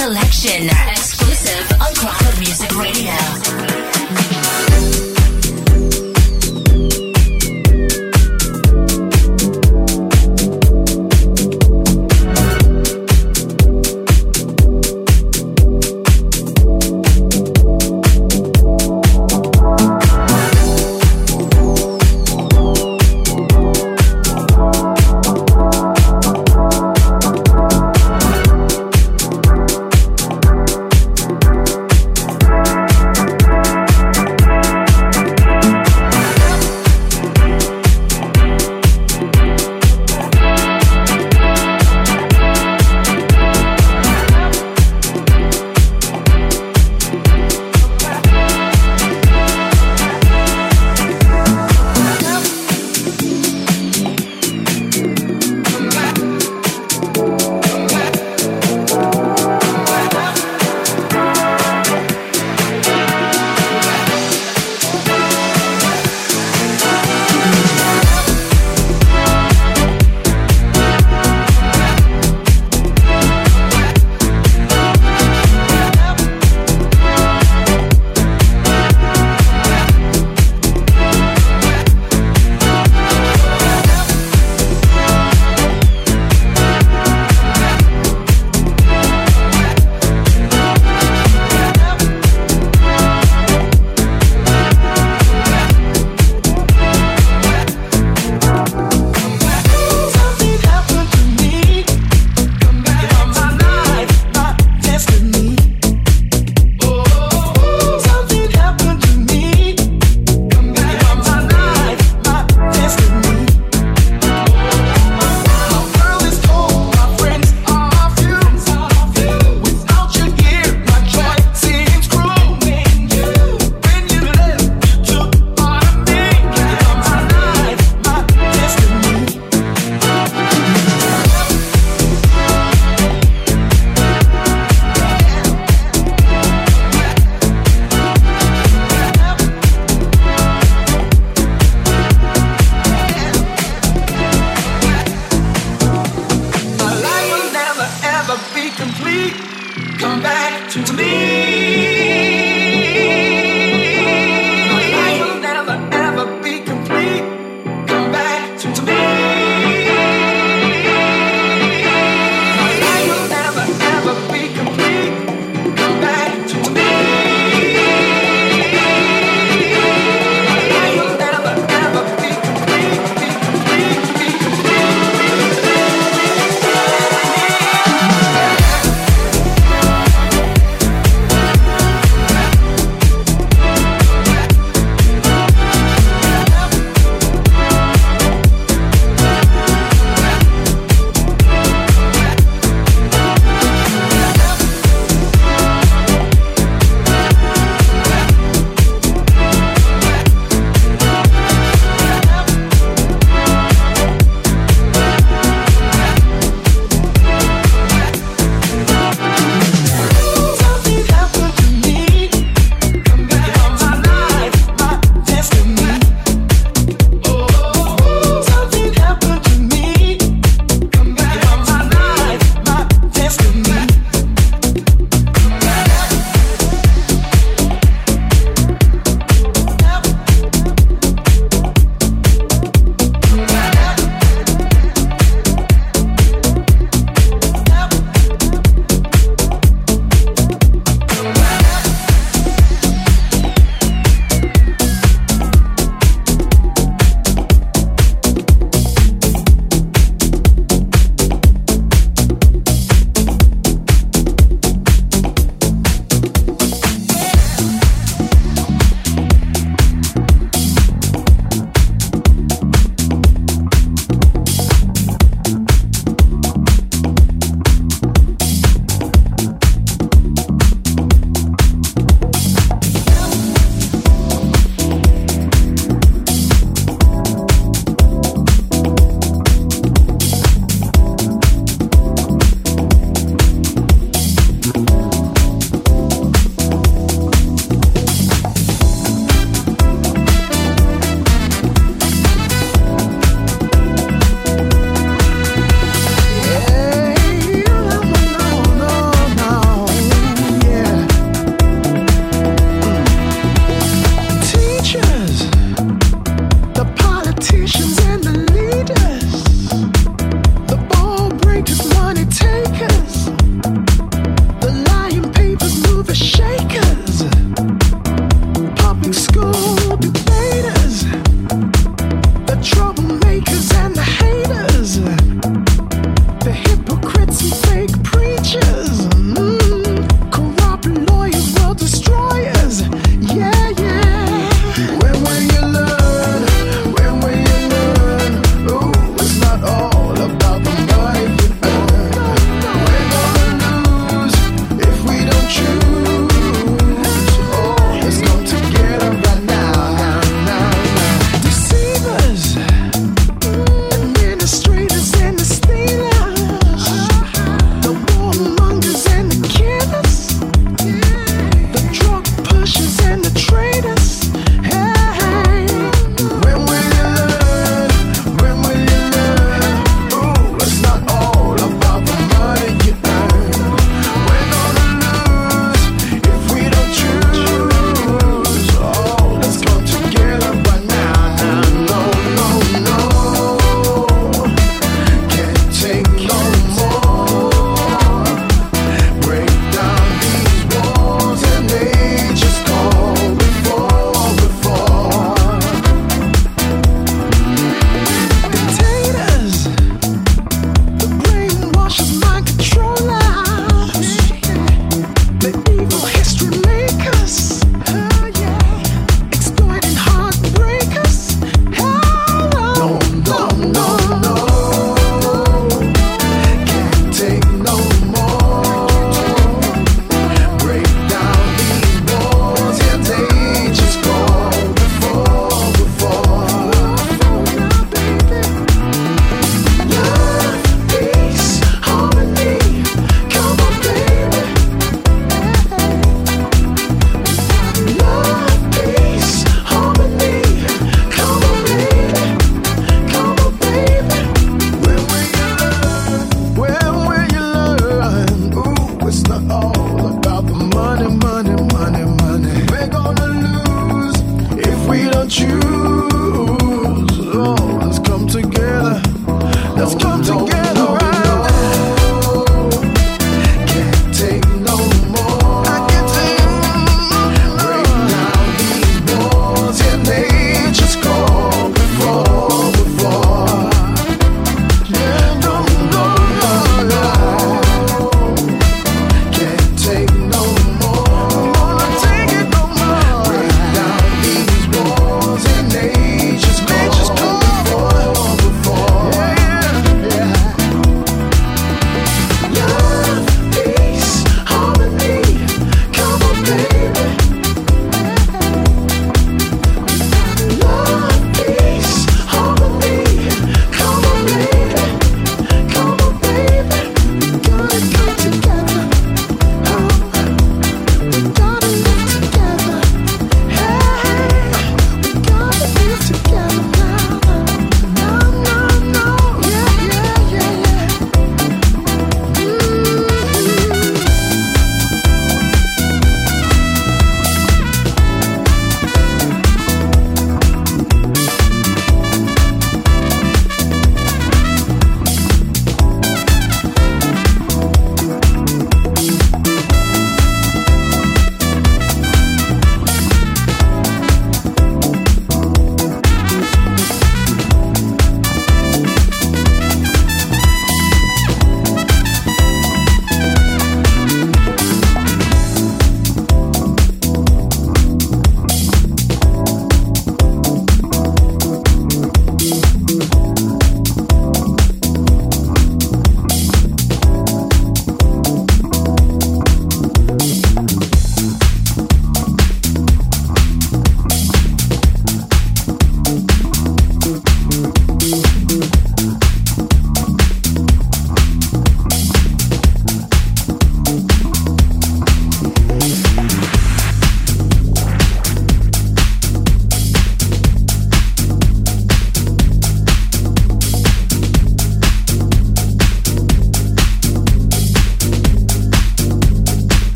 selection, exclusive on Crowd Music Radio.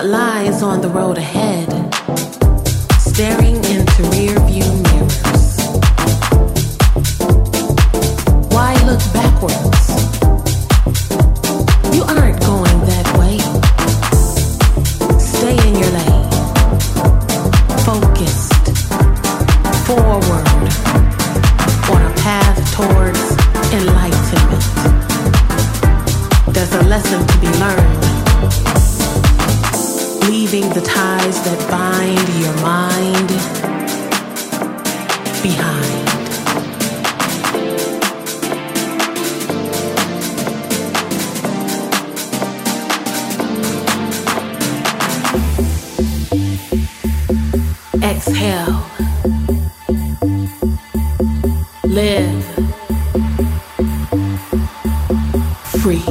what lies on the road ahead, staring into rearview mirrors. Why look backwards? You aren't going that way. Stay in your lane, focused, forward, on a path towards enlightenment. There's a lesson to be learned. Leaving the ties that bind your mind behind. Exhale. Live. Free.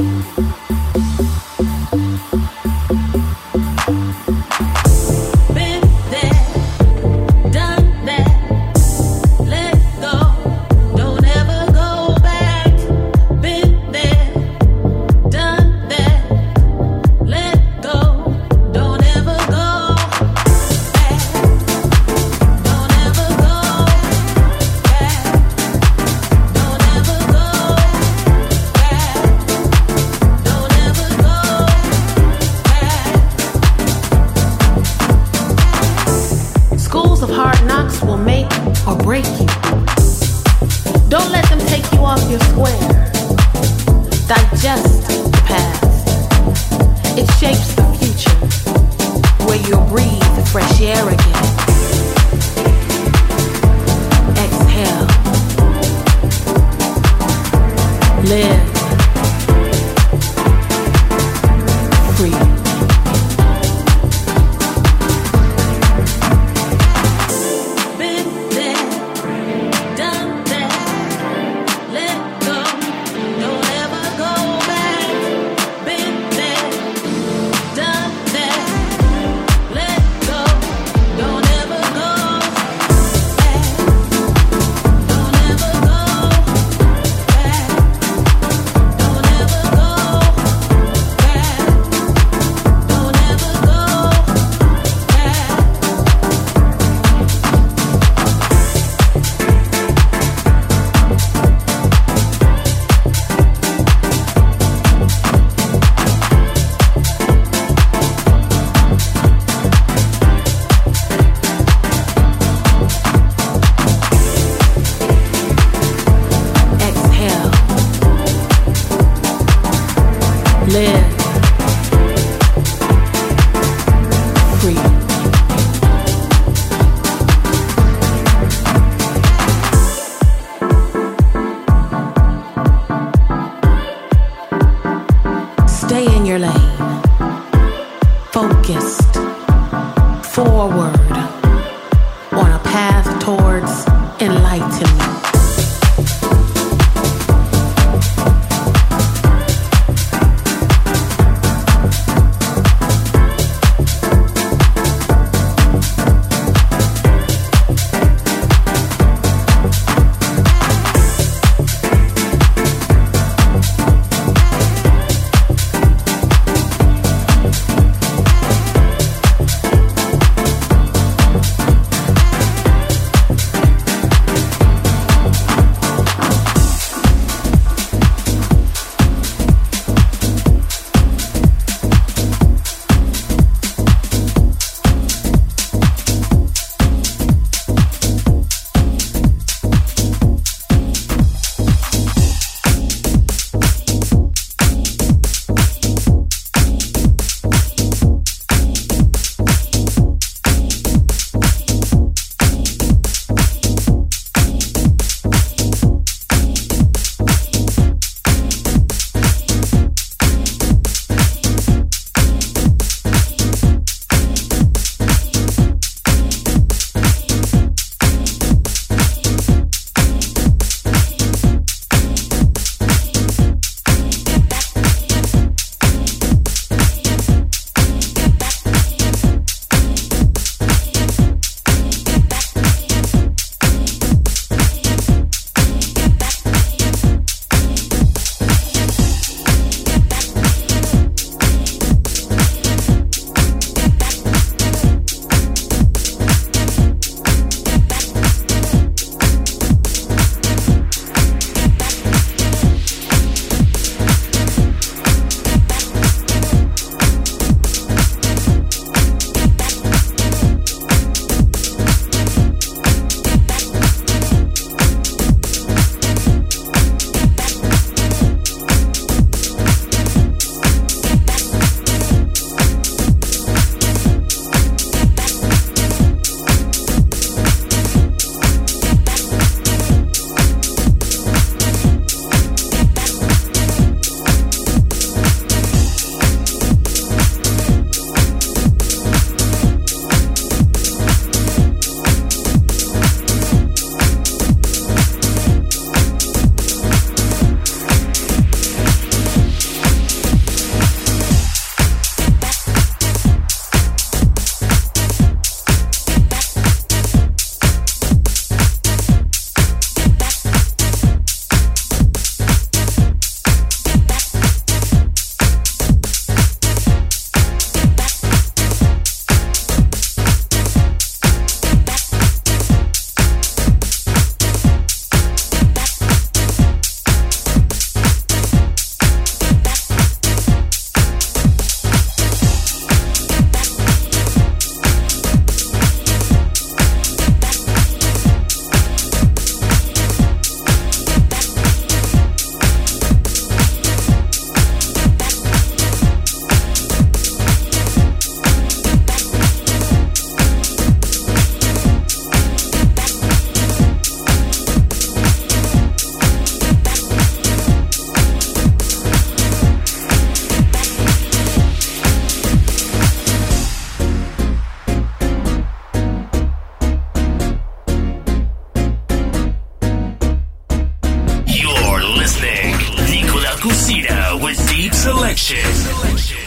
Jacuzita with Deep Selection.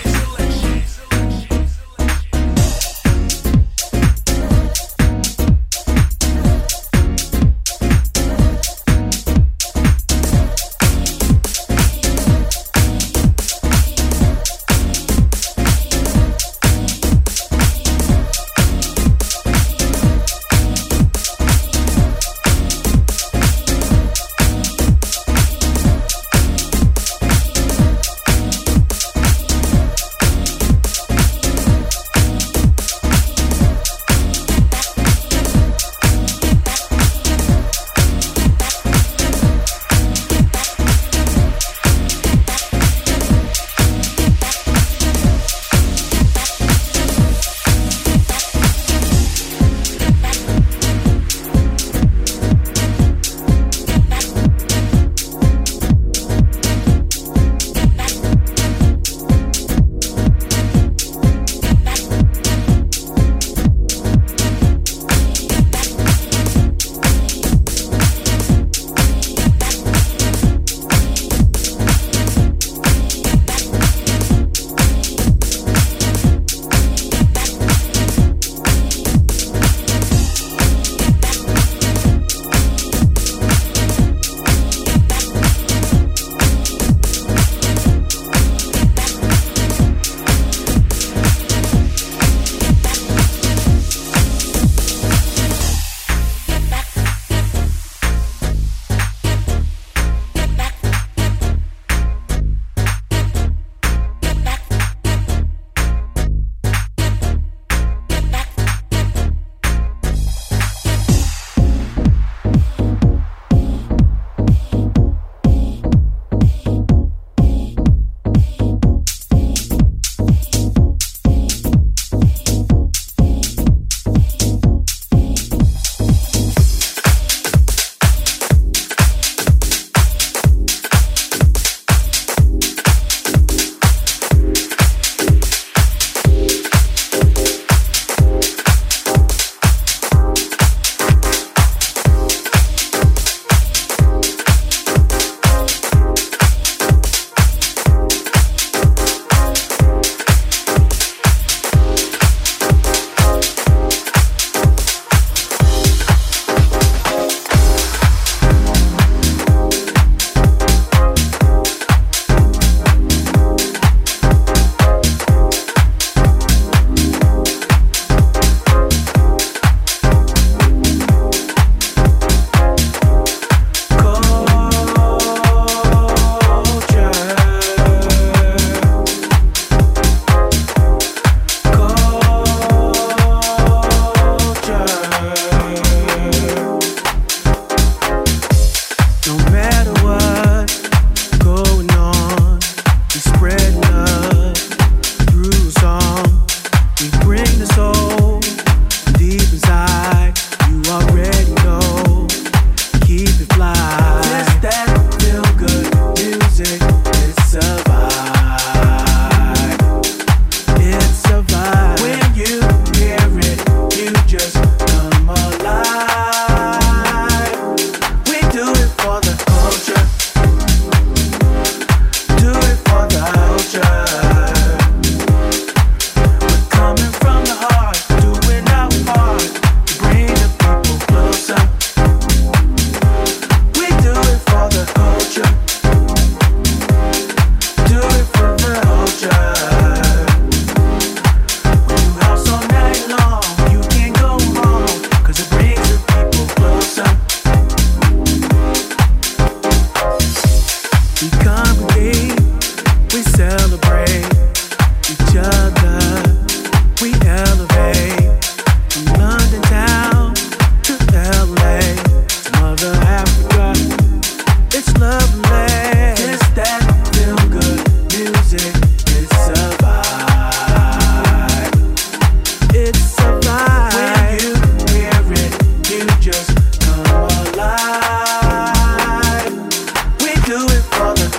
We do it for the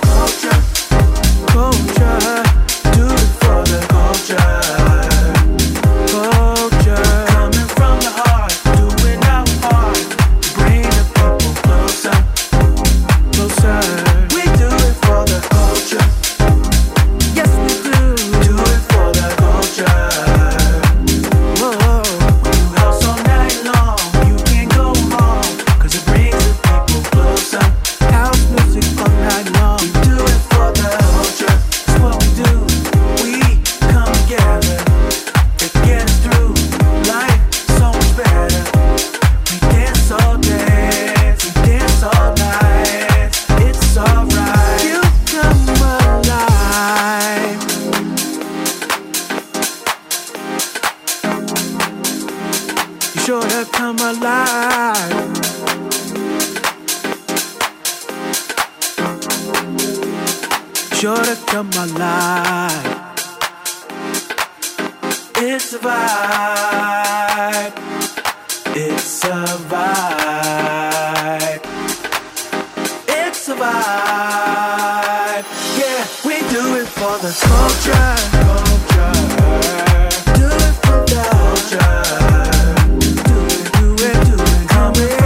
Shorty come alive. It's a vibe. It's a vibe. It's a vibe. Yeah, we do it for the culture. Do it for the culture. Do it. Come in.